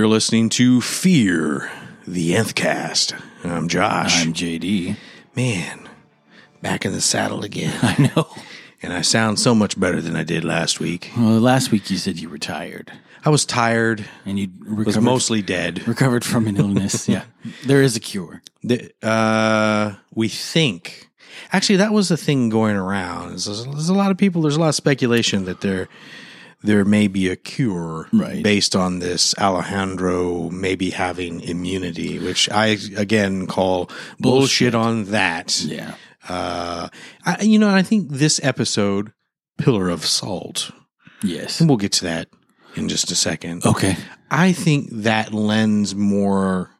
You're listening to Fear the Nth Cast. I'm Josh. I'm JD. Man, back in the saddle again. I know. And I sound so much better than I did last week. Well, last week you said you were tired. I was tired. And you was mostly dead. Recovered from an illness, yeah. There is a cure. We think. Actually, that was the thing going around. There's a lot of people, there's a lot of speculation that there may be a cure based on this Alejandro maybe having immunity, which I, again, call bullshit on that. Yeah. I think this episode, Pillar of Salt. Yes. And we'll get to that in just a second. Okay. I think that lends more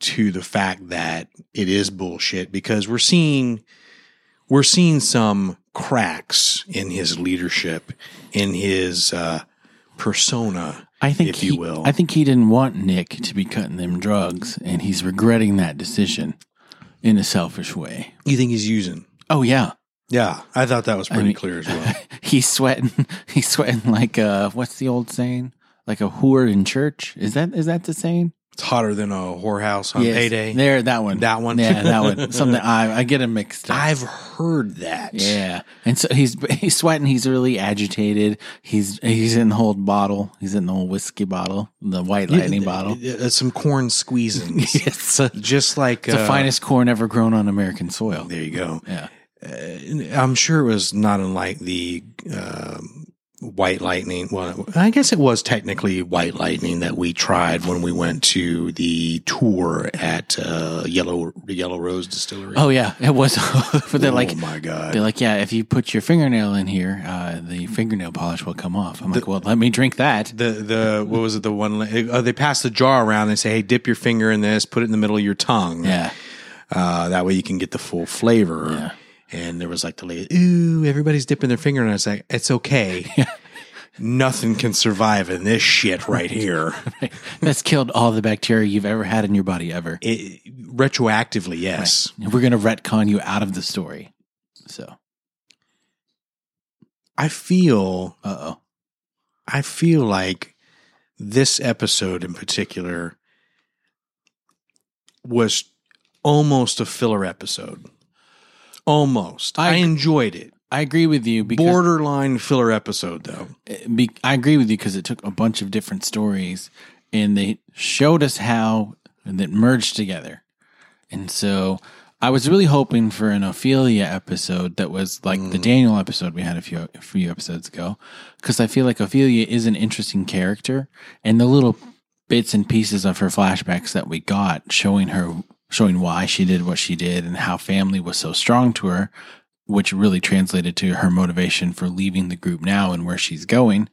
to the fact that it is bullshit because we're seeing some cracks in his leadership, in his persona, I think, if you will. I think he didn't want Nick to be cutting them drugs, and he's regretting that decision in a selfish way. You think he's using? Oh, yeah. Yeah, I thought that was pretty clear as well. He's sweating like a, what's the old saying? Like a whore in church? Is that the saying? It's hotter than a whorehouse on payday. There, that one. That one. Yeah, that one. Something I get them mixed up. I've heard that. Yeah. And so he's sweating. He's really agitated. He's in the old bottle. He's in the old whiskey bottle, the White Lightning bottle. Some corn squeezing. Yes. Just like. It's the finest corn ever grown on American soil. There you go. Yeah. I'm sure it was not unlike the White Lightning. Well, I guess it was technically White Lightning that we tried when we went to the tour at Yellow Rose Distillery. Oh yeah, it was. Oh my god! They're like, yeah, if you put your fingernail in here, the fingernail polish will come off. I'm like, well, let me drink that. The what was it? The one they pass the jar around. They say, hey, dip your finger in this, put it in the middle of your tongue. Yeah, that way you can get the full flavor. Yeah. And there was like the lady, ooh, everybody's dipping their finger. And I was like, it's okay. Yeah. Nothing can survive in this shit right here. Right. That's killed all the bacteria you've ever had in your body ever. Retroactively, yes. Right. We're going to retcon you out of the story. So. I feel like this episode in particular was almost a filler episode. Almost. I enjoyed it. I agree with you. Because borderline filler episode, though. I agree with you because it took a bunch of different stories, and they showed us how that merged together. And so I was really hoping for an Ophelia episode that was like the Daniel episode we had a few episodes ago, because I feel like Ophelia is an interesting character, and the little bits and pieces of her flashbacks that we got showing why she did what she did and how family was so strong to her, which really translated to her motivation for leaving the group now and where she's going.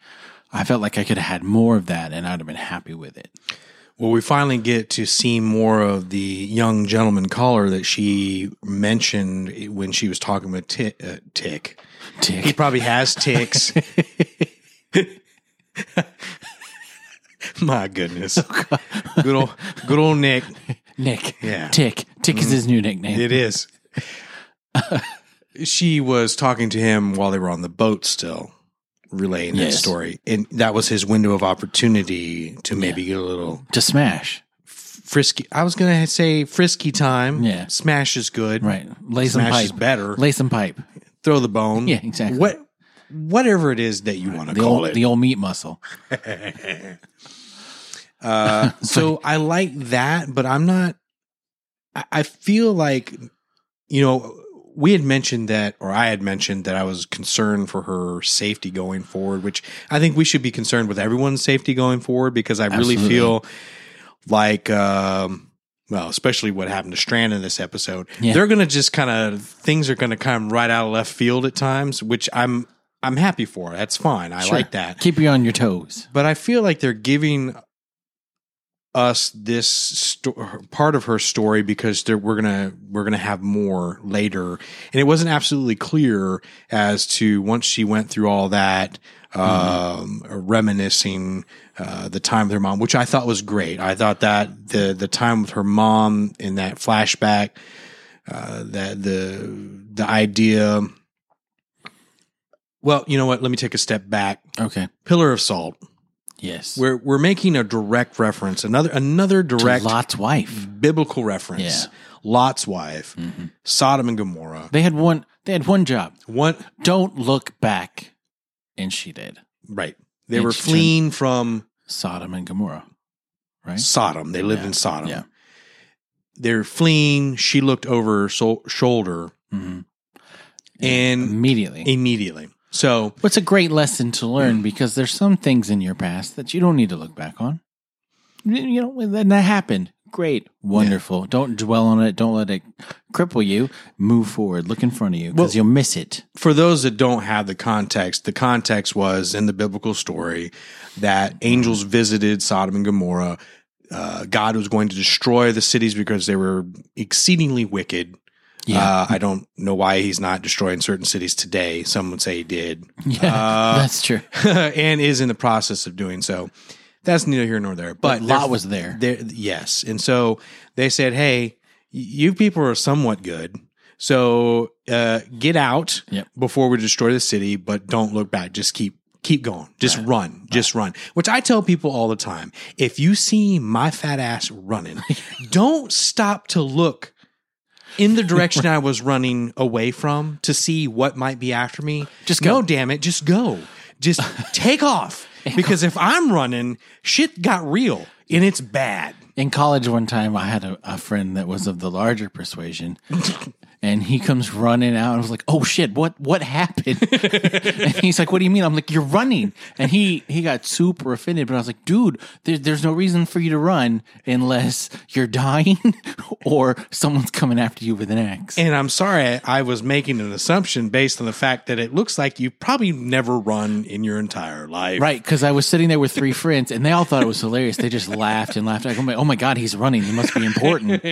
I felt like I could have had more of that, and I'd have been happy with it. Well, we finally get to see more of the young gentleman caller that she mentioned when she was talking with Tick. Tick. He probably has ticks. My goodness. Oh, good old Nick. Nick. Yeah. Tick. Tick is his new nickname. It is. She was talking to him while they were on the boat still, relaying that story. And that was his window of opportunity to maybe get a little... To smash. Frisky. I was going to say frisky time. Yeah. Smash is good. Right. Lay some pipe. Smash is better. Lay some pipe. Throw the bone. Yeah, exactly. Whatever it is that you want to call it. The old meat muscle. So I like that, but I'm not, I feel like, you know, I had mentioned that I was concerned for her safety going forward, which I think we should be concerned with everyone's safety going forward, because I really feel like, well, especially what happened to Strand in this episode, they're going to just things are going to come right out of left field at times, which I'm happy for. That's fine. I like that. Keep you on your toes. But I feel like they're giving us this part of her story because we're gonna have more later, and it wasn't absolutely clear as to once she went through all that reminiscing the time with her mom, which I thought was great. I thought that the time with her mom in that flashback, that the idea. Well, you know what? Let me take a step back. Okay, Pillar of Salt. Yes. We're making a direct reference, another direct to Lot's wife. Biblical reference. Yeah. Lot's wife, mm-hmm. Sodom and Gomorrah. They had one job. What? Don't look back. And she did. Right. They were fleeing from Sodom and Gomorrah. Right? Sodom. They lived in Sodom. Yeah. They're fleeing. She looked over her shoulder. Mm-hmm. And immediately. So it's a great lesson to learn, because there's some things in your past that you don't need to look back on. You know, and that happened. Great. Wonderful. Yeah. Don't dwell on it. Don't let it cripple you. Move forward. Look in front of you, because you'll miss it. For those that don't have the context was in the biblical story that angels visited Sodom and Gomorrah. God was going to destroy the cities because they were exceedingly wicked. Yeah. I don't know why he's not destroying certain cities today. Some would say he did. Yeah, that's true. And is in the process of doing so. That's neither here nor there. But Lot was there. Yes. And so they said, hey, you people are somewhat good. So get out before we destroy the city, but don't look back. Just keep going. Just run. Just run. Which I tell people all the time. If you see my fat ass running, don't stop to look in the direction I was running away from to see what might be after me. Just go. No, damn it. Just go. Just take off. Because if I'm running, shit got real and it's bad. In college one time, I had a friend that was of the larger persuasion, and he comes running out. And I was like, oh shit, what happened? And he's like, what do you mean? I'm like, you're running. And he got super offended, but I was like, dude, there's no reason for you to run unless you're dying or someone's coming after you with an axe. And I'm sorry, I was making an assumption based on the fact that it looks like you probably never run in your entire life. Right, because I was sitting there with three friends, and they all thought it was hilarious. They just laughed and laughed. I go, oh my God, he's running. He must be important.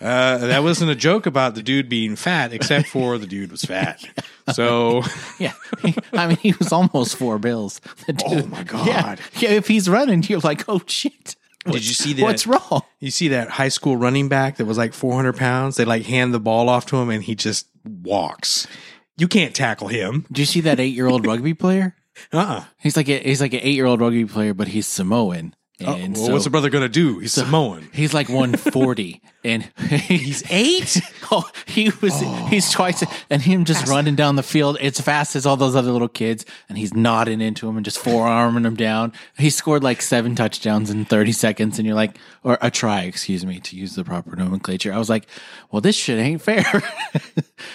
That wasn't a joke about the dude being fat, except for the dude was fat. So, yeah. I mean, he was almost 4 bills. The dude, oh my God. Yeah, if he's running, you're like, oh shit. Did you see that? What's wrong? You see that high school running back that was like 400 pounds? They like hand the ball off to him and he just walks. You can't tackle him. Did you see that 8-year-old rugby player? Uh-uh. He's like an 8-year-old rugby player, but he's Samoan. And what's the brother going to do? He's Samoan. He's like 140, and he's 8? Oh, he's twice, and him just running down the field as fast as all those other little kids, and he's nodding into him and just forearming him down. He scored like 7 touchdowns in 30 seconds, and you're like, or a try, excuse me, to use the proper nomenclature. I was like, well, this shit ain't fair.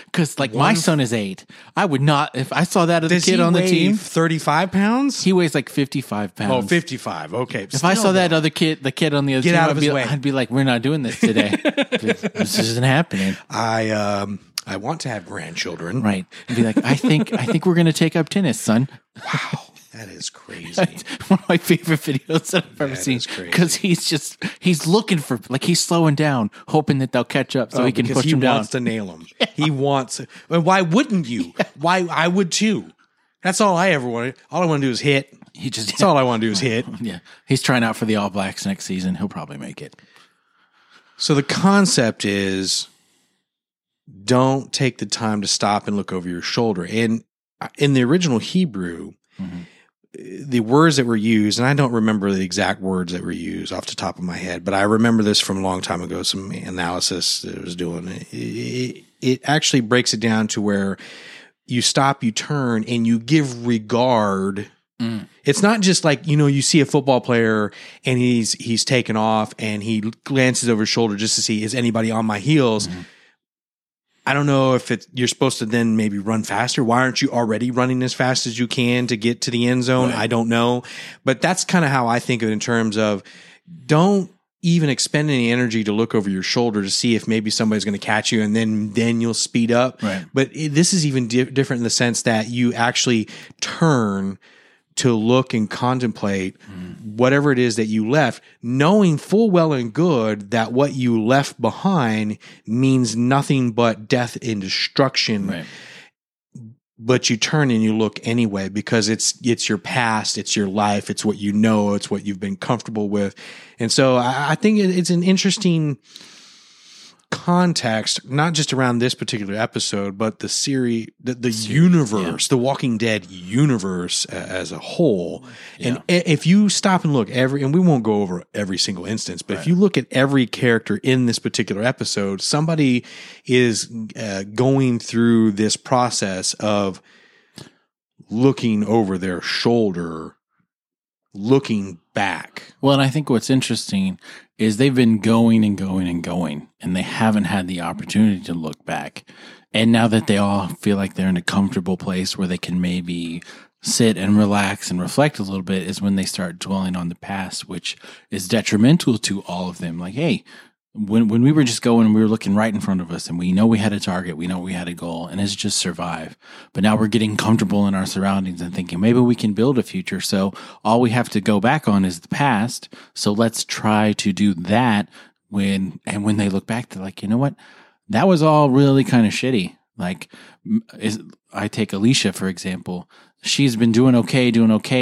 Because like my son is 8. I would not, if I saw that other kid on the team. 35 pounds? He weighs like 55 pounds. Oh, 55. Okay. If I saw that other kid, the kid on the other team, I'd be like, we're not doing this today. This isn't happening. I want to have grandchildren. Right. I'd be like, I think we're going to take up tennis, son. Wow. That is crazy. One of my favorite videos that I've ever seen. Because he's looking for, like, he's slowing down, hoping that they'll catch up so he can push him down. He wants to nail him. Yeah. He wants, well, why wouldn't you? Yeah. Why, I would too. That's all I ever want. All I want to do is hit. That's all I want to do is hit. Yeah. He's trying out for the All Blacks next season. He'll probably make it. So the concept is don't take the time to stop and look over your shoulder. And in the original Hebrew, the words that were used, and I don't remember the exact words that were used off the top of my head, but I remember this from a long time ago, some analysis that I was doing. It actually breaks it down to where you stop, you turn, and you give regard. It's not just like, you know, you see a football player and he's taken off and he glances over his shoulder just to see, is anybody on my heels? I don't know if you're supposed to then maybe run faster. Why aren't you already running as fast as you can to get to the end zone? Right. I don't know. But that's kind of how I think of it in terms of don't even expend any energy to look over your shoulder to see if maybe somebody's going to catch you, and then you'll speed up. Right. But this is even different in the sense that you actually turn to look and contemplate whatever it is that you left, knowing full well and good that what you left behind means nothing but death and destruction. Right. But you turn and you look anyway, because it's your past, it's your life, it's what you know, it's what you've been comfortable with. And so I think it's an interesting context, not just around this particular episode, but the series, the universe, the Walking Dead universe as a whole. Yeah. And if you stop and look and we won't go over every single instance, but if you look at every character in this particular episode, somebody is going through this process of looking over their shoulder, looking back. Well, and I think what's interesting is they've been going and going and going, and they haven't had the opportunity to look back. And now that they all feel like they're in a comfortable place where they can maybe sit and relax and reflect a little bit is when they start dwelling on the past, which is detrimental to all of them. Like, hey, when we were just going, we were looking right in front of us, and we know we had a target, we know we had a goal, and it's just survive. But now we're getting comfortable in our surroundings and thinking maybe we can build a future. So all we have to go back on is the past. So let's try to do that. When they look back, they're like, you know what? That was all really kind of shitty. Like, I take Alicia, for example. She's been doing okay,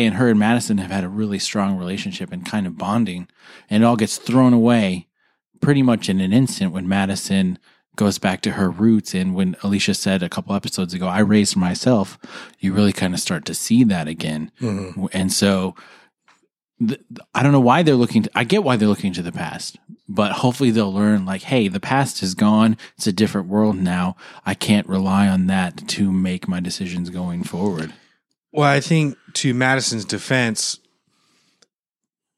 and her and Madison have had a really strong relationship and kind of bonding, and it all gets thrown away pretty much in an instant when Madison goes back to her roots. And when Alicia said a couple episodes ago, I raised myself, you really kind of start to see that again. Mm-hmm. And so I don't know why they're I get why they're looking to the past, but hopefully they'll learn, like, hey, the past is gone. It's a different world now. I can't rely on that to make my decisions going forward. Well, I think, to Madison's defense,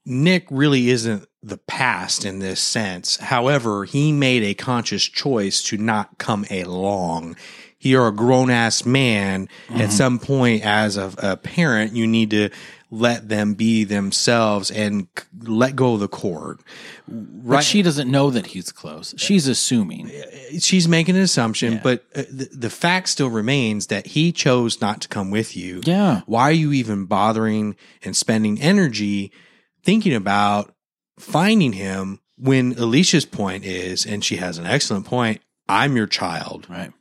Nick really isn't the past in this sense. However, he made a conscious choice to not come along. You're a grown-ass man. Mm-hmm. At some point, as a parent, you need to let them be themselves and let go of the cord. Right? But she doesn't know that he's close. She's assuming. She's making an assumption, but the fact still remains that he chose not to come with you. Yeah. Why are you even bothering and spending energy thinking about finding him when Alicia's point is, and she has an excellent point, I'm your child. Right.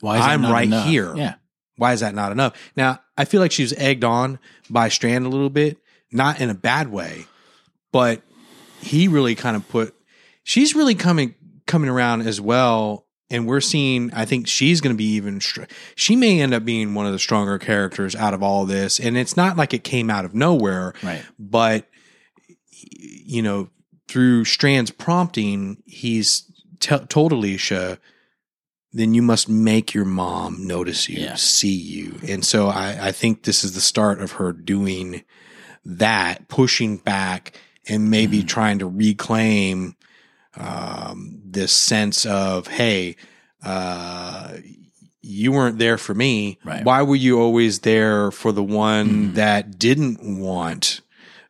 Why is I'm that not right enough? Here. Yeah. Why is that not enough? Now, I feel like she was egged on by Strand a little bit, not in a bad way, but he really kind of she's really coming around as well. And we're seeing, I think she's going to be she may end up being one of the stronger characters out of all this. And it's not like it came out of nowhere, right? But you know, through Strand's prompting, he's told Alicia, then you must make your mom notice you, see you. And so I think this is the start of her doing that, pushing back and maybe trying to reclaim this sense of, hey, you weren't there for me. Right. Why were you always there for the one that didn't want?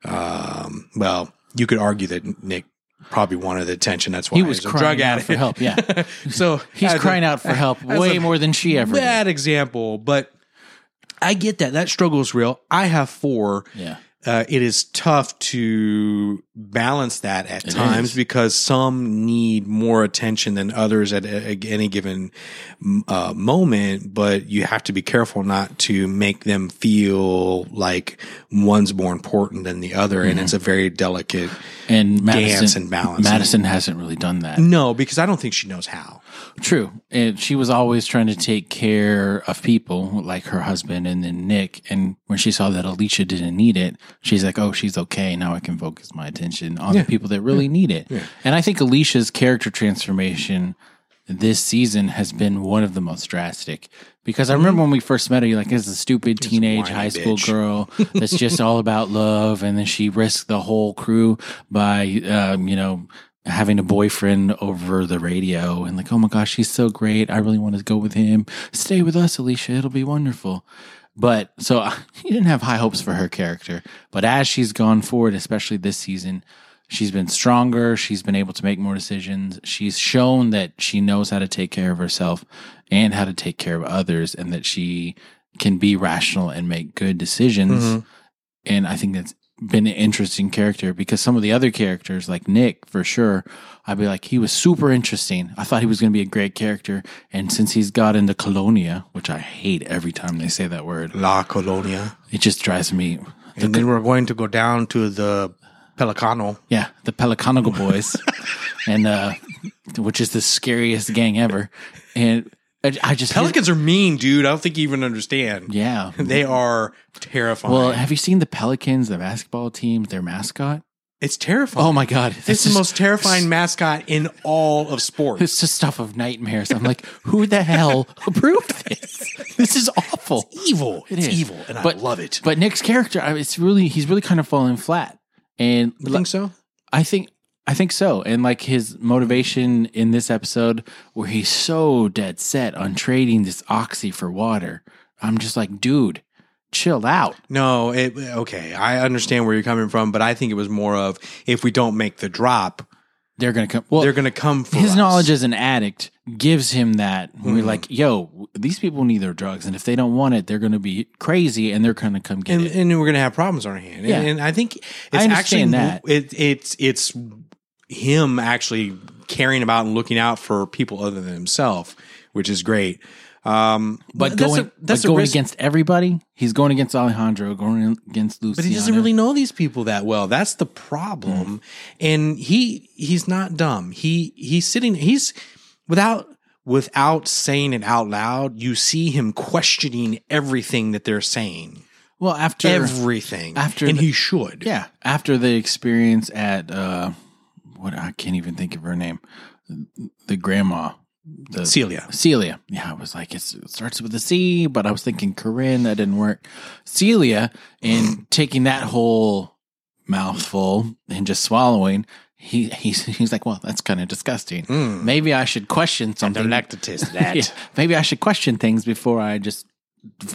Well, you could argue that Nick probably wanted the attention. That's why he was a drug addict for help. Yeah. So he's crying out for help way more than she ever did. Bad example, but I get that. That struggle is real. I have 4. Yeah. It is tough to balance that at times because some need more attention than others at any given moment, but you have to be careful not to make them feel like one's more important than the other. Mm-hmm. And it's a very delicate dance and balance. Madison hasn't really done that. No, because I don't think she knows how. True. And she was always trying to take care of people like her husband and then Nick. And when she saw that Alicia didn't need it, she's like, oh, she's okay. Now I can focus my attention on the people that really need it. Yeah. And I think Alicia's character transformation this season has been one of the most drastic. Because I remember when we first met her, you're like, this is a stupid teenage high school girl that's just all about love. And then she risked the whole crew by, having a boyfriend over the radio and like, oh my gosh, he's so great. I really want to go with him. Stay with us, Alicia. It'll be wonderful. But so you didn't have high hopes for her character. But as she's gone forward, especially this season, she's been stronger. She's been able to make more decisions. She's shown that she knows how to take care of herself and how to take care of others and that she can be rational and make good decisions. Mm-hmm. And I think that's been an interesting character because some of the other characters, like Nick, for sure, I'd be like, he was super interesting. I thought he was going to be a great character. And since he's got into Colonia, which I hate every time they say that word. La Colonia. It just drives me. And then we're going to go down to the Pelicano. Yeah, the Pelicano boys, and which is the scariest gang ever. And I just Pelicans are mean, dude. I don't think you even understand. Yeah, they are terrifying. Well, have you seen the Pelicans, the basketball team, their mascot? It's terrifying. Oh my god! It's the most terrifying mascot in all of sports. It's just stuff of nightmares. I'm like, who the hell approved this? This is awful. It's evil. It's evil, and I love it. But Nick's character—it's really—he's really kind of falling flat. And you think so? I think so. And like his motivation in this episode, where he's so dead set on trading this oxy for water, I'm just like, dude. Chilled out. No, okay. I understand where you're coming from, but I think it was more of if we don't make the drop, they're gonna come. Well, they're gonna come for his us. Knowledge as an addict gives him that. When we're like, yo, these people need their drugs, and if they don't want it, they're gonna be crazy, and they're gonna come get it, and we're gonna have problems on our hand. Yeah. And I think it's actually that it's him actually caring about and looking out for people other than himself, which is great. But going against everybody, he's going against Alejandro, going against Luciano. But he doesn't really know these people that well. That's the problem. And he's not dumb. He's without saying it out loud, you see him questioning everything that they're saying. Well, after everything, he should. Yeah. After the experience at, I can't even think of her name. The grandma. Celia. Yeah, I was like, it starts with a C, but I was thinking Corinne. That didn't work. Celia, and taking that whole mouthful and just swallowing, he's like, well, that's kind of disgusting. Maybe I should question something. I don't like to taste that. Yeah, maybe I should question things before I just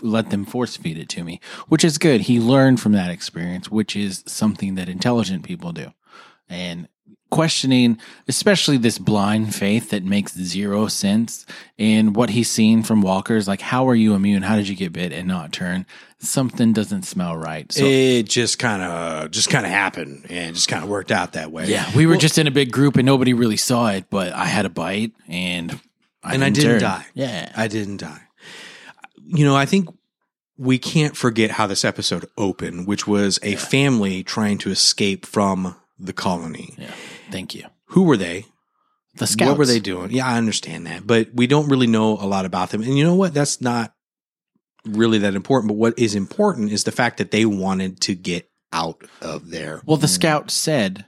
let them force feed it to me, which is good. He learned from that experience, which is something that intelligent people do. And questioning, especially this blind faith that makes zero sense, and what he's seen from walkers, like, how are you immune? How did you get bit and not turn? Something doesn't smell right. So it just kind of happened and just kind of worked out that way. Yeah, we were just in a big group and nobody really saw it, but I had a bite and I didn't die. Yeah, I didn't die. You know, I think we can't forget how this episode opened, which was a family trying to escape from the colony. Yeah. Thank you. Who were they? The scouts. What were they doing? Yeah, I understand that. But we don't really know a lot about them. And you know what? That's not really that important. But what is important is the fact that they wanted to get out of there. Well, the scout said,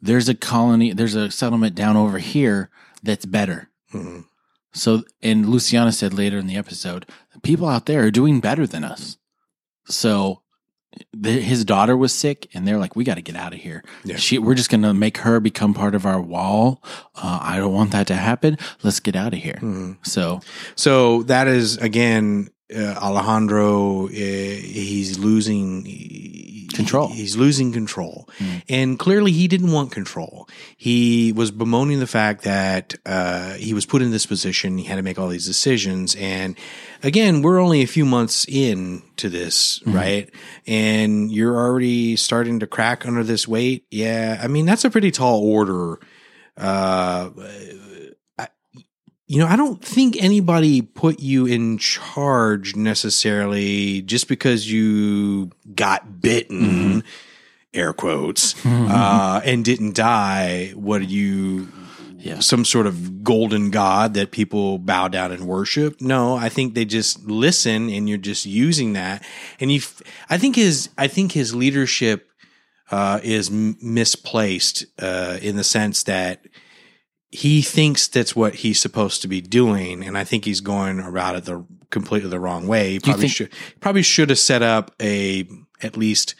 there's a colony, there's a settlement down over here that's better. Mm-hmm. So, and Luciana said later in the episode, people out there are doing better than us. So his daughter was sick, and they're like, we got to get out of here. Yeah. We're just going to make her become part of our wall. I don't want that to happen. Let's get out of here. Mm-hmm. So that is, again, Alejandro, he's losing control. He's losing control. Mm-hmm. And clearly he didn't want control. He was bemoaning the fact that he was put in this position. He had to make all these decisions. And again, we're only a few months in to this, right? And you're already starting to crack under this weight. Yeah. I mean, that's a pretty tall order. I don't think anybody put you in charge necessarily just because you got bitten, air quotes, and didn't die. What are you... Yeah. Some sort of golden god that people bow down and worship. No, I think they just listen, and you're just using that. And I think his leadership is misplaced in the sense that he thinks that's what he's supposed to be doing, and I think he's going about it completely the wrong way. He probably should have set up at least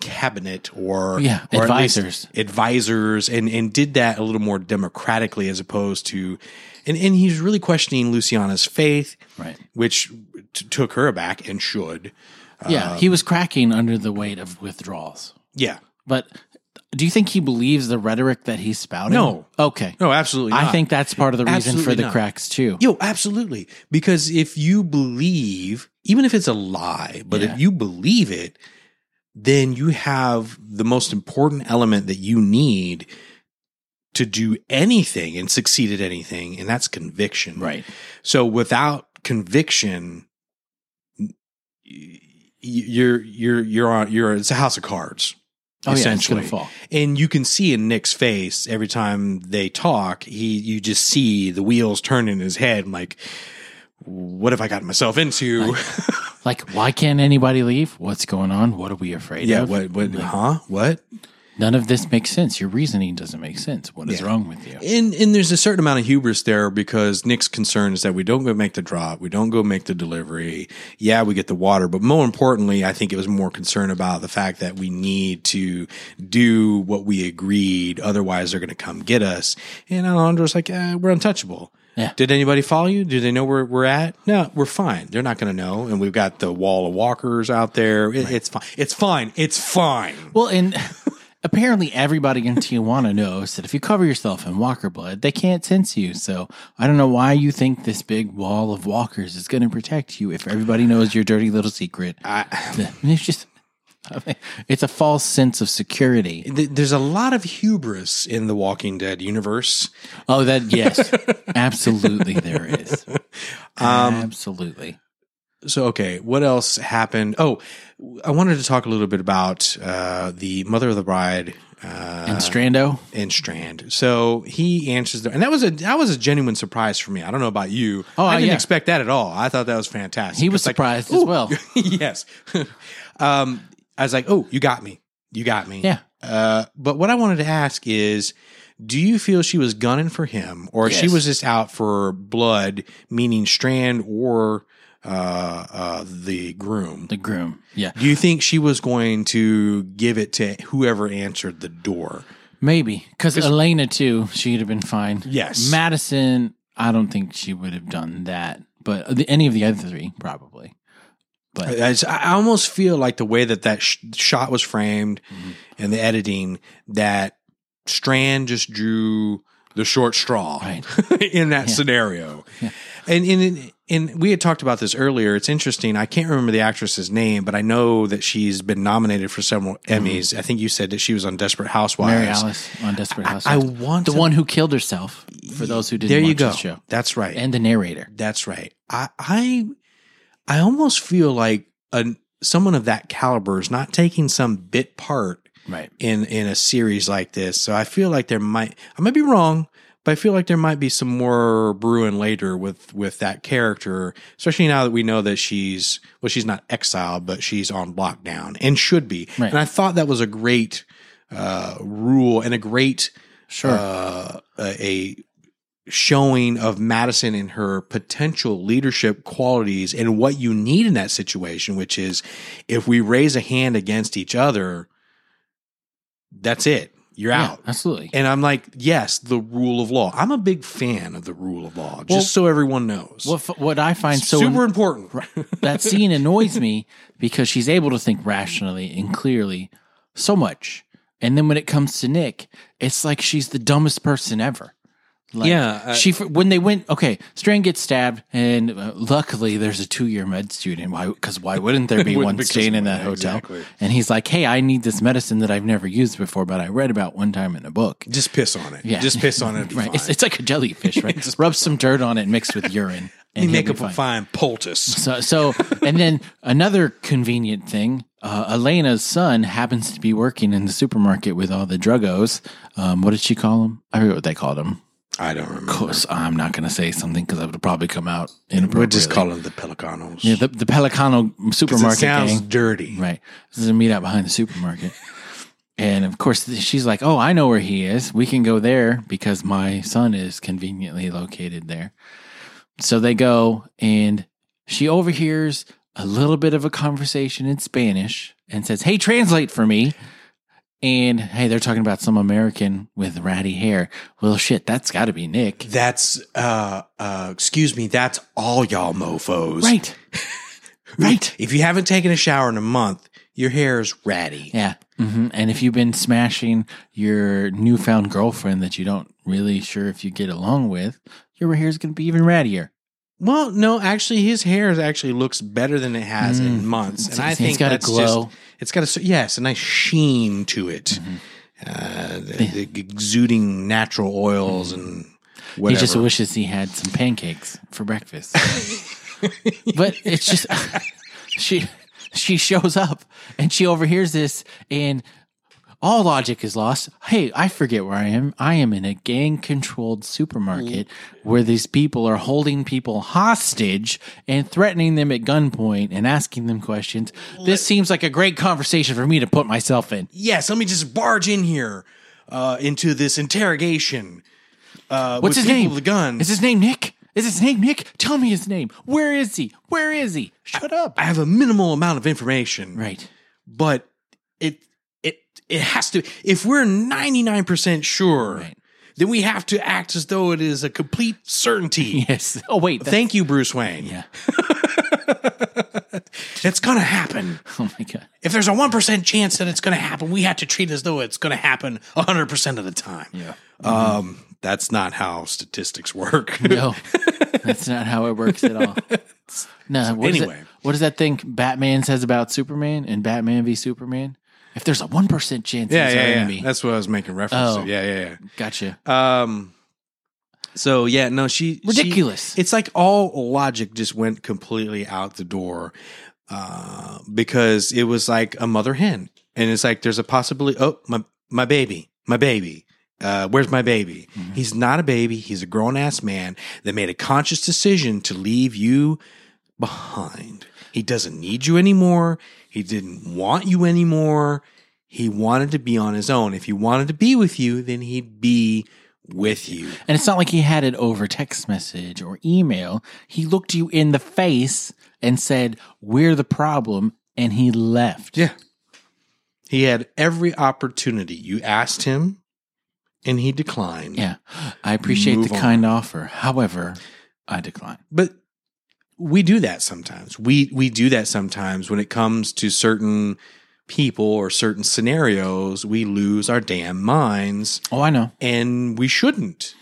cabinet or advisors and did that a little more democratically, as opposed to and he's really questioning Luciana's faith, right, which took her aback and should. He was cracking under the weight of withdrawals. Yeah. But do you think he believes the rhetoric that he's spouting? No. Okay. No, absolutely not. I think that's part of the reason for the cracks too. Yo, absolutely. Because if you believe, even if it's a lie, but if you believe it, then you have the most important element that you need to do anything and succeed at anything, and that's conviction. Right. So without conviction, it's a house of cards. Oh, essentially. Yeah, it's gonna fall. And you can see in Nick's face every time they talk, you just see the wheels turn in his head. I'm like, what have I gotten myself into? Like, why can't anybody leave? What's going on? What are we afraid of? Yeah, what, like, huh? What? None of this makes sense. Your reasoning doesn't make sense. What is wrong with you? And there's a certain amount of hubris there, because Nick's concern is that we don't go make the drop. We don't go make the delivery. Yeah, we get the water. But more importantly, I think it was more concern about the fact that we need to do what we agreed. Otherwise, they're going to come get us. And Alejandro's like, we're untouchable. Yeah. Did anybody follow you? Do they know where we're at? No, we're fine. They're not going to know. And we've got the wall of walkers out there. It's fine. It's fine. It's fine. Well, and... apparently, everybody in Tijuana knows that if you cover yourself in walker blood, they can't sense you. So I don't know why you think this big wall of walkers is going to protect you if everybody knows your dirty little secret. It's a false sense of security. There's a lot of hubris in the Walking Dead universe. Oh, yes, absolutely there is. Absolutely. So, okay, what else happened? Oh, I wanted to talk a little bit about the mother of the bride. And Strando? And Strand. So he answers and that was a genuine surprise for me. I don't know about you. Oh, I didn't expect that at all. I thought that was fantastic. He was surprised as well. Yes. I was like, oh, you got me. You got me. Yeah. But what I wanted to ask is, do you feel she was gunning for him, or she was just out for blood, meaning Strand or... the groom. Yeah. Do you think she was going to give it to whoever answered the door? Maybe, because Elena too, she'd have been fine. Yes. Madison, I don't think she would have done that, but any of the other three probably. But I almost feel like the way that shot was framed and the editing, that Strand just drew the short straw in that scenario. Yeah. And we had talked about this earlier. It's interesting. I can't remember the actress's name, but I know that she's been nominated for several Emmys. I think you said that she was on Desperate Housewives. Mary Alice on Desperate Housewives. The one who killed herself, for those who didn't watch the show. That's right. And the narrator. That's right. I almost feel like someone of that caliber is not taking some bit part in a series like this. So I feel like I might be wrong, but I feel like there might be some more brewing later with that character, especially now that we know that she's not exiled, but she's on lockdown and should be. Right. And I thought that was a great rule and a great showing of Madison and her potential leadership qualities and what you need in that situation, which is if we raise a hand against each other, that's it. You're out. Absolutely. And I'm like, yes, the rule of law. I'm a big fan of the rule of law, just so everyone knows. What I find super important. That scene annoys me because she's able to think rationally and clearly so much. And then when it comes to Nick, it's like she's the dumbest person ever. Like, Strand gets stabbed, and luckily there's a 2-year med student. Because why wouldn't there be one staying in that hotel? Exactly. And he's like, hey, I need this medicine that I've never used before, but I read about one time in a book. Just piss on it. Yeah. Just piss on it. Right. It's like a jellyfish, right? Just rub some dirt on it mixed with urine. And you make up a fine poultice. So, and then another convenient thing, Elena's son happens to be working in the supermarket with all the druggos. What did she call him? I forget what they called him. I don't remember. Of course, I'm not going to say something because I would probably come out inappropriately. We'll just call them the Pelicanos. Yeah, the Pelicano supermarket. It sounds dirty. Right. This is a meet-out behind the supermarket. And, of course, she's like, oh, I know where he is. We can go there because my son is conveniently located there. So they go, and she overhears a little bit of a conversation in Spanish and says, hey, translate for me. And, hey, they're talking about some American with ratty hair. Well, shit, that's got to be Nick. That's, excuse me, that's all y'all mofos. Right. Right. If you haven't taken a shower in a month, your hair is ratty. Yeah. Mm-hmm. And if you've been smashing your newfound girlfriend that you don't really sure if you get along with, your hair's going to be even rattier. Well, no, actually, his hair actually looks better than it has in months. And I think it's got a glow. It's got a nice sheen to it. Mm-hmm. The exuding natural oils and whatever. He just wishes he had some pancakes for breakfast. But it's just, she shows up and she overhears this, and All logic is lost. Hey, I forget where I am. I am in a gang-controlled supermarket where these people are holding people hostage and threatening them at gunpoint and asking them questions. This seems like a great conversation for me to put myself in. Yes, let me just barge in here into this interrogation. What's his name? With the gun. Is his name Nick? Is his name Nick? Tell me his name. Where is he? Where is he? Shut up. I have a minimal amount of information. Right. But it has to, if we're 99% sure, right, then we have to act as though it is a complete certainty. Yes. Oh, wait. Thank you, Bruce Wayne. Yeah. It's going to happen. Oh, my God. If there's a 1% chance that it's going to happen, we have to treat it as though it's going to happen 100% of the time. Yeah. That's not how statistics work. No. That's not how it works at all. No. So what does that thing Batman says about Superman and Batman v Superman? If there's a 1% chance, yeah, it's our enemy. That's what I was making reference to. Yeah. Gotcha. So yeah, no, ridiculous. It's like all logic just went completely out the door, because it was like a mother hen, and it's like there's a possibility. Oh, my baby. Where's my baby? Mm-hmm. He's not a baby. He's a grown ass man that made a conscious decision to leave you behind. He doesn't need you anymore. He didn't want you anymore. He wanted to be on his own. If he wanted to be with you, then he'd be with you. And it's not like he had it over text message or email. He looked you in the face and said, "We're the problem," and he left. Yeah. He had every opportunity. You asked him, and he declined. Yeah. I appreciate the kind offer. However, I decline. But we do that sometimes. We do that sometimes when it comes to certain people or certain scenarios. We lose our damn minds. Oh, I know. And we shouldn't.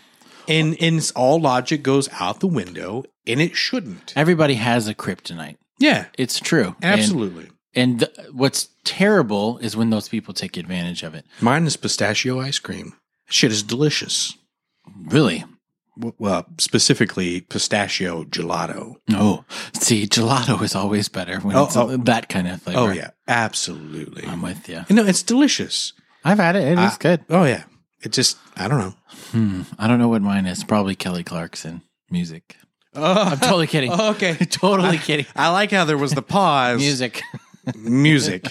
And it's all logic goes out the window, and it shouldn't. Everybody has a kryptonite. Yeah. It's true. Absolutely. And what's terrible is when those people take advantage of it. Mine is pistachio ice cream. Shit is delicious. Really? Well, specifically pistachio gelato. Oh, see, gelato is always better when it's that kind of flavor. Oh, yeah, absolutely. I'm with you. No, it's delicious. I've had it. It is good. Oh, yeah. It just, I don't know. I don't know what mine is. Probably Kelly Clarkson music. Oh, I'm totally kidding. Oh, okay. Totally kidding. I like how there was the pause. Music.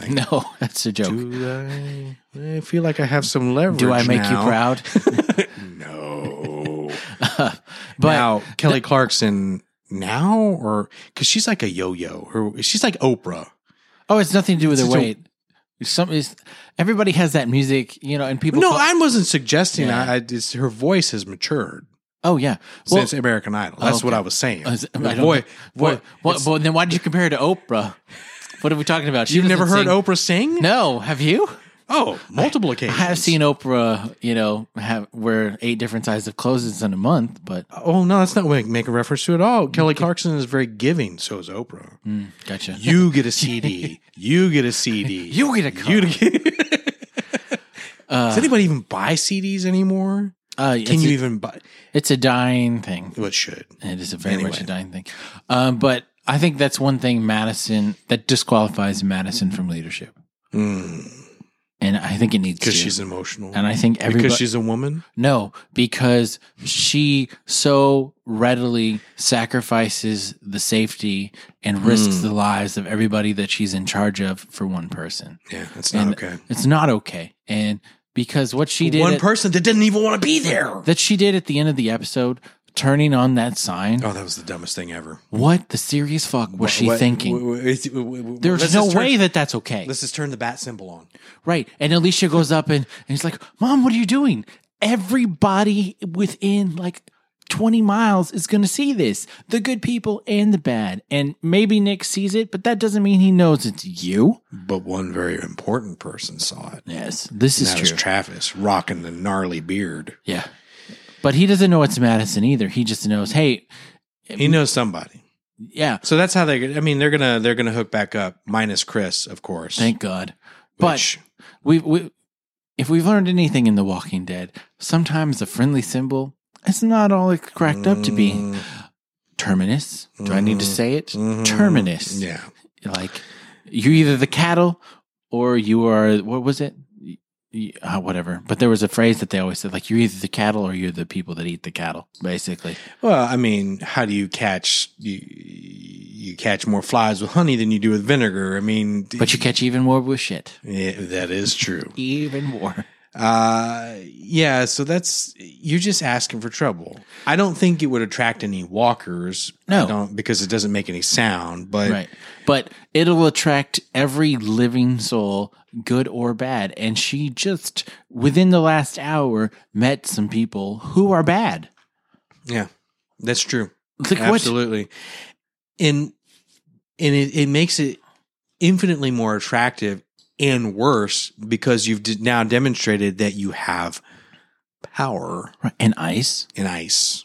Like, no, that's a joke. Do I feel like I have some leverage now? Do I make you proud? No. But now, Kelly Clarkson now? Or because she's like a yo-yo. Or she's like Oprah. Oh, it's nothing to do with her weight. Everybody has that music, you know, and people... No, I wasn't suggesting. Yeah. Her voice has matured. Oh, yeah. Well, since American Idol. That's what I was saying. Well, then why did you compare her to Oprah? What are we talking about? You've never heard Oprah sing? No, have you? Oh, multiple occasions. I have seen Oprah, you know, wear 8 different sizes of clothes in a month, but... Oh, no, that's not what I make a reference to at all. Kelly Clarkson is very giving, so is Oprah. Gotcha. You get a CD. You get a CD. You get a car. Does anybody even buy CDs anymore? Can you even buy... It's a dying thing. Well, it should. It is very much a dying thing. But... I think that's one thing that disqualifies Madison from leadership. And I think it needs to. Because she's emotional. And I think because she's a woman? No, because she so readily sacrifices the safety and risks the lives of everybody that she's in charge of for one person. Yeah, that's not okay. It's not okay. And because what she did. One person that didn't even want to be there. That she did at the end of the episode. Turning on that sign. Oh, that was the dumbest thing ever. What the serious fuck was she thinking? There's no way that that's okay. Let's just turn the bat symbol on. Right. And Alicia goes up and he's like, "Mom, what are you doing? Everybody within like 20 miles is going to see this. The good people and the bad." And maybe Nick sees it, but that doesn't mean he knows it's you. But one very important person saw it. Yes, this is true. That was Travis rocking the gnarly beard. Yeah. But he doesn't know it's Madison either. He just knows, hey, he knows somebody. Yeah. So that's how they're gonna hook back up, minus Chris, of course. Thank God. But if we've learned anything in The Walking Dead, sometimes the friendly symbol is not all it's cracked up to be. Terminus. Do I need to say it? Terminus. Yeah. Like you're either the cattle or you are, what was it? Whatever. But there was a phrase that they always said, like, you're either the cattle or you're the people that eat the cattle, basically. Well, I mean, how do you catch, you catch more flies with honey than you do with vinegar. I mean. But you catch even more with shit. Yeah, that is true. Even more. Yeah, so that's, you're just asking for trouble. I don't think it would attract any walkers. No. Because it doesn't make any sound. But right. But it'll attract every living soul, good or bad. And she just, within the last hour, met some people who are bad. Yeah, that's true. Like, absolutely. What? And it makes it infinitely more attractive. And worse, because you've now demonstrated that you have power. And ice. And ice.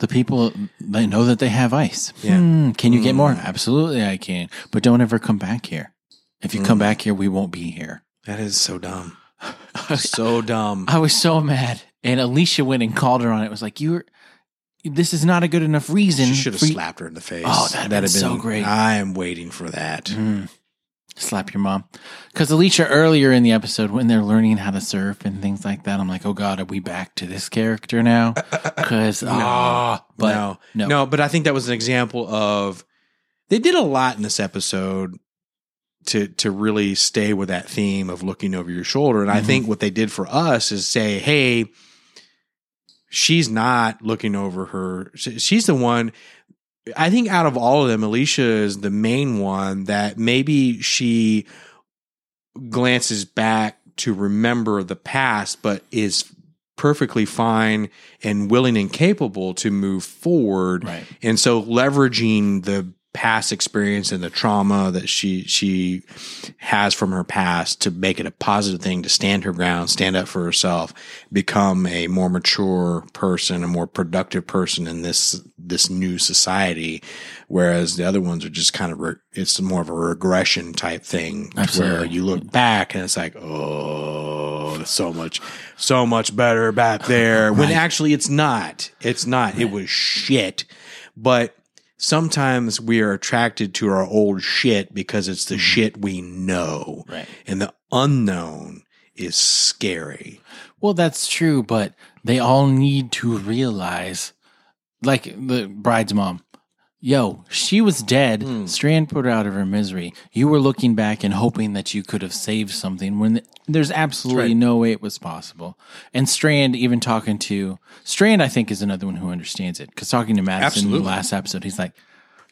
The people, they know that they have ice. Yeah. Can you get more? Absolutely I can. But don't ever come back here. If you come back here, we won't be here. That is so dumb. So dumb. I was so mad. And Alicia went and called her on it. It was like, this is not a good enough reason. She should have slapped her in the face. Oh, that'd have been so great. I am waiting for that. Slap your mom. Because Alicia, earlier in the episode, when they're learning how to surf and things like that, I'm like, oh God, are we back to this character now? Because, But I think that was an example of, they did a lot in this episode to really stay with that theme of looking over your shoulder. And I think what they did for us is say, hey, she's not looking over her. She's the one. I think out of all of them, Alicia is the main one that maybe she glances back to remember the past, but is perfectly fine and willing and capable to move forward. Right. And so leveraging the past experience and the trauma that she has from her past to make it a positive thing, to stand her ground, stand up for herself, become a more mature person, a more productive person in this new society. Whereas the other ones are just kind of, it's more of a regression type thing. Absolutely. Where you look back and it's like, oh, so much better back there. Right. When actually it's not, right. It was shit. But sometimes we are attracted to our old shit because it's the shit we know. Right. And the unknown is scary. Well, that's true, but they all need to realize, like the bride's mom, yo, she was dead. Strand put her out of her misery. You were looking back and hoping that you could have saved something when there's absolutely no way it was possible. And Strand, even talking to Strand, I think is another one who understands it, because talking to Madison in the last episode, he's like,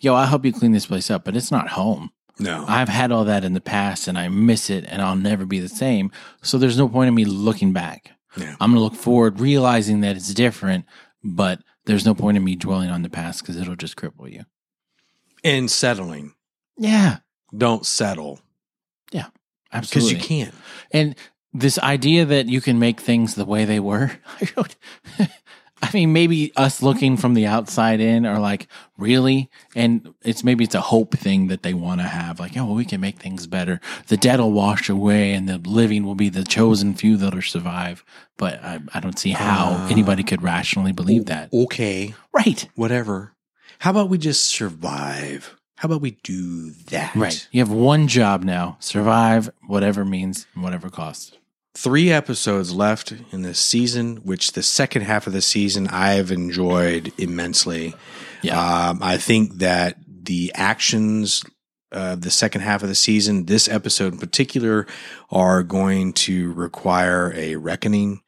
yo, I'll help you clean this place up, but it's not home. No, I've had all that in the past and I miss it and I'll never be the same. So there's no point in me looking back. Yeah. I'm going to look forward, realizing that it's different, but there's no point in me dwelling on the past because it'll just cripple you. And settling. Yeah. Don't settle. Yeah. Absolutely. Because you can't. And this idea that you can make things the way they were. I mean, maybe us looking from the outside in are like, really? And it's a hope thing that they want to have. Like, oh, well, we can make things better. The dead will wash away and the living will be the chosen few that will survive. But I don't see how anybody could rationally believe that. Okay. Right. Whatever. How about we just survive? How about we do that? Right. You have one job now. Survive, whatever means, whatever costs. 3 episodes left in this season, which the second half of the season I've enjoyed immensely. Yeah. I think that the actions of the second half of the season, this episode in particular, are going to require a reckoning.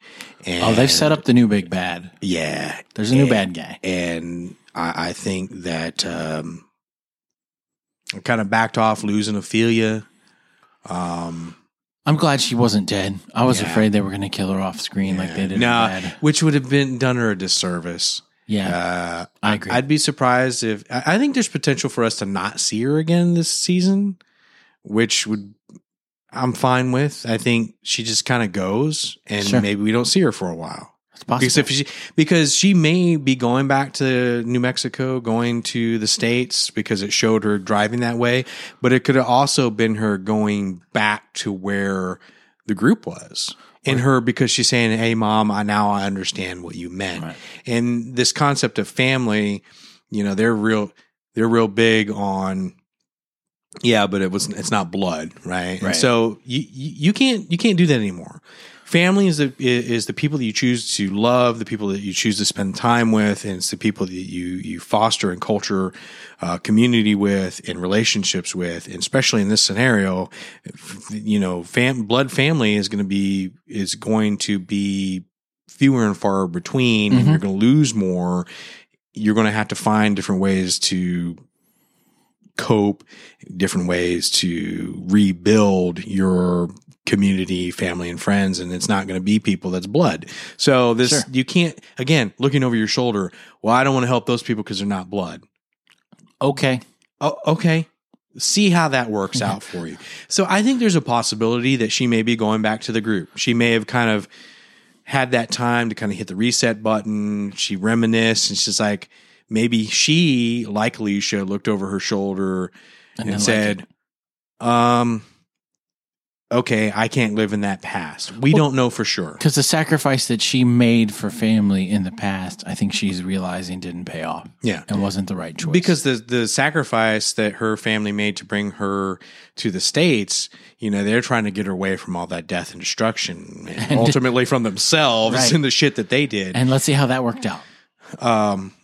And they've set up the new big bad. Yeah. There's a new bad guy. And I think that I kind of backed off losing Ophelia. I'm glad she wasn't dead. I was afraid they were going to kill her off screen like they did. No, which would have done her a disservice. Yeah, I agree. I'd be surprised if... I think there's potential for us to not see her again this season, which I'm fine with. I think she just kind of goes, and maybe we don't see her for a while. It's possible. Because she may be going back to New Mexico, going to the States, because it showed her driving that way. But it could have also been her going back to where the group was. And her, because she's saying, hey, Mom, I now understand what you meant. Right. And this concept of family, you know, they're real big on Yeah, but it's not blood, right? Right. And so you can't do that anymore. Family is the people that you choose to love, the people that you choose to spend time with, and it's the people that you foster and culture community with and relationships with. And especially in this scenario, you know, blood family is going to be fewer and far between, mm-hmm. and you're going to lose more. You're going to have to find different ways to cope, different ways to rebuild your community, family, and friends, and it's not going to be people that's blood. So this, sure. You can't, again, looking over your shoulder, well, I don't want to help those people because they're not blood. Okay. Oh, okay. See how that works out for you. So I think there's a possibility that she may be going back to the group. She may have kind of had that time to kind of hit the reset button. She reminisced, and she's like, maybe she, like Alicia, looked over her shoulder and said, okay, I can't live in that past. We don't know for sure. Because the sacrifice that she made for family in the past, I think she's realizing didn't pay off. Yeah. And wasn't the right choice. Because the sacrifice that her family made to bring her to the States, you know, they're trying to get her away from all that death and destruction and ultimately from themselves right. and the shit that they did. And let's see how that worked out.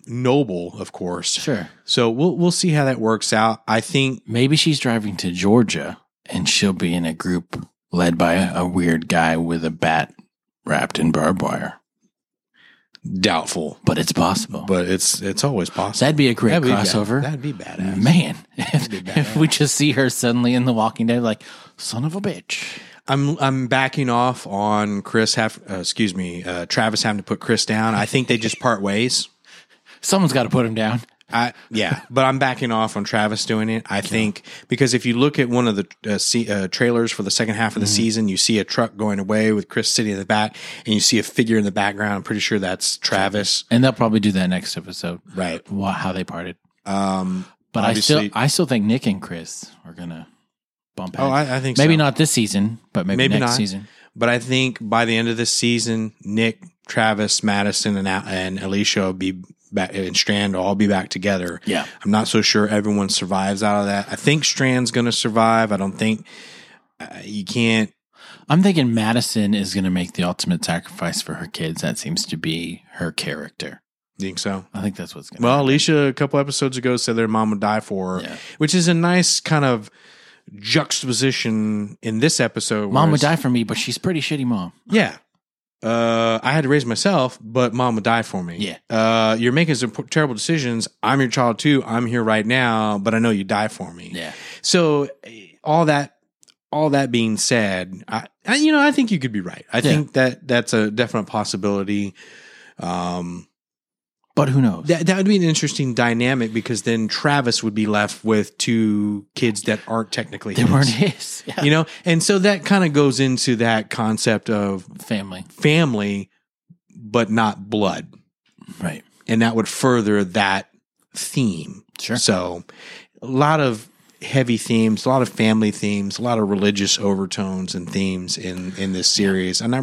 Noble, of course. Sure. So we'll see how that works out. I think maybe she's driving to Georgia and she'll be in a group led by a weird guy with a bat wrapped in barbed wire. Doubtful, but it's possible. But it's always possible. That'd be a great crossover. That'd be badass, man. If we just see her suddenly in The Walking Dead, like son of a bitch. I'm backing off on Travis having to put Chris down. I think they just part ways. Someone's got to put him down. But I'm backing off on Travis doing it. I think because if you look at one of the trailers for the second half of the mm-hmm. season, you see a truck going away with Chris sitting in the back, and you see a figure in the background. I'm pretty sure that's Travis, and they'll probably do that next episode, right? How they parted. But I still think Nick and Chris are gonna bump out. Oh, I think maybe so. Not this season, but maybe next season. But I think by the end of this season, Nick, Travis, Madison, and Alicia will be back, and Strand all be back together. Yeah. I'm not so sure everyone survives out of that. I think Strand's going to survive. I don't think you can't. I'm thinking Madison is going to make the ultimate sacrifice for her kids. That seems to be her character. You think so? I think that's what's going to happen. Well, Alicia a couple episodes ago said their mom would die for her, which is a nice kind of juxtaposition in this episode. Mom would die for me, but she's pretty shitty mom. Yeah. I had to raise myself, but mom would die for me. Yeah. You're making some terrible decisions. I'm your child too. I'm here right now, but I know you die for me. Yeah. So all that being said, I think you could be right. I think that's a definite possibility. But who knows? That would be an interesting dynamic because then Travis would be left with two kids that aren't technically his. They weren't his. Yeah. You know? And so that kind of goes into that concept of family, but not blood. Right. And that would further that theme. Sure. So a lot of heavy themes, a lot of family themes, a lot of religious overtones and themes in this series. And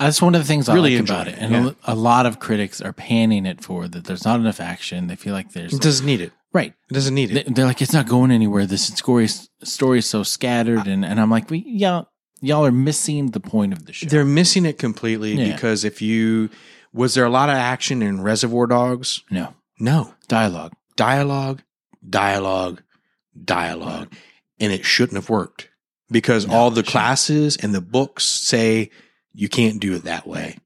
that's one of the things I really like about it. And a lot of critics are panning it for that there's not enough action. They feel like it doesn't need it. Right. It doesn't need it. They're like, it's not going anywhere. This story is so scattered. And I'm like, y'all are missing the point of the show. They're missing it completely because was there a lot of action in Reservoir Dogs? No. No. Dialogue. Dialogue. Dialogue. Dialogue. Right. And it shouldn't have worked because all the classes and the books say, you can't do it that way.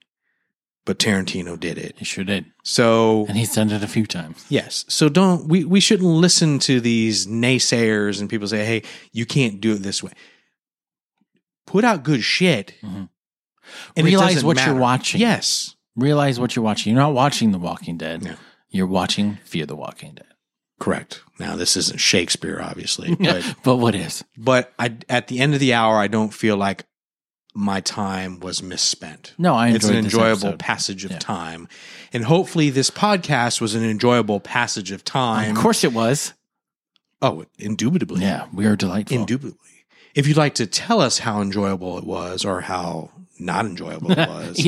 But Tarantino did it. He sure did. So, and he's done it a few times. Yes. So we shouldn't listen to these naysayers and people say, hey, you can't do it this way. Put out good shit. Mm-hmm. And realize what you're watching. Yes. Realize what you're watching. You're not watching The Walking Dead. No. You're watching Fear the Walking Dead. Correct. Now, this isn't Shakespeare, obviously. But, but what is? But at the end of the hour, I don't feel like my time was misspent. No, it's an enjoyable passage of time. And hopefully this podcast was an enjoyable passage of time. Of course it was. Oh, indubitably. Yeah, we are delightful. Indubitably. If you'd like to tell us how enjoyable it was or how not enjoyable it was.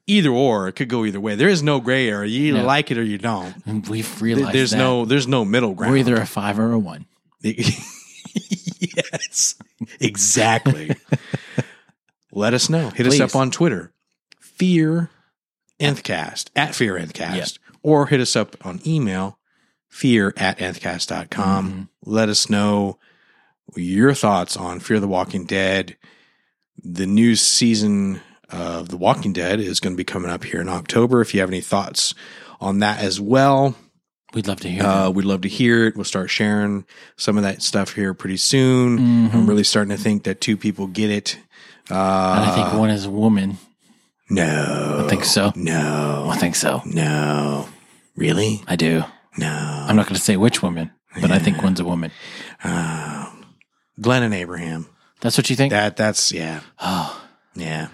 Either or. It could go either way. There is no gray area. You either like it or you don't. We've realized there's no middle ground. We're either a 5 or a 1. Yes, exactly. Let us know. Hit us up on Twitter, Fear Nth Cast, at Fear Nth Cast, or hit us up on email, fear@nthcast.com. Mm-hmm. Let us know your thoughts on Fear the Walking Dead. The new season of The Walking Dead is going to be coming up here in October. If you have any thoughts on that as well, we'd love to hear it. We'd love to hear it. We'll start sharing some of that stuff here pretty soon. Mm-hmm. I'm really starting to think that two people get it. I think one is a woman. No. I think so. No. I think so. No. Really? I do. No. I'm not going to say which woman, but I think one's a woman. Glenn and Abraham. That's what you think? That's yeah. Oh. Yeah.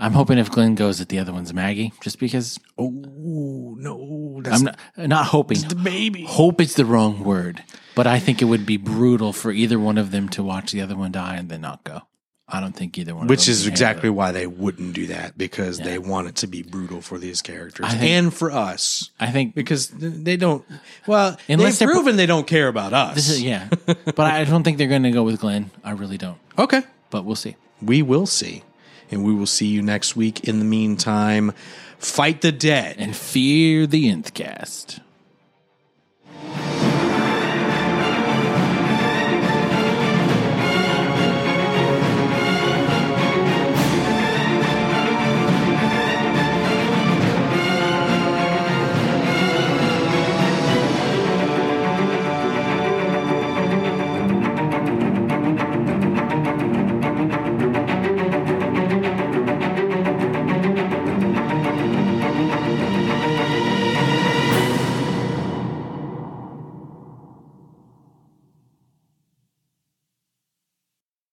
I'm hoping if Glenn goes that the other one's Maggie, just because. Oh, no. That's, I'm not hoping. It's the baby. Hope is the wrong word, but I think it would be brutal for either one of them to watch the other one die and then not go. I don't think either one. Which is exactly why they wouldn't do that, because they want it to be brutal for these characters and for us. I think because they don't. Well, unless they've proven they don't care about us. But I don't think they're going to go with Glenn. I really don't. Okay, but we'll see. We will see, and we will see you next week. In the meantime, fight the dead and fear the Nth Cast.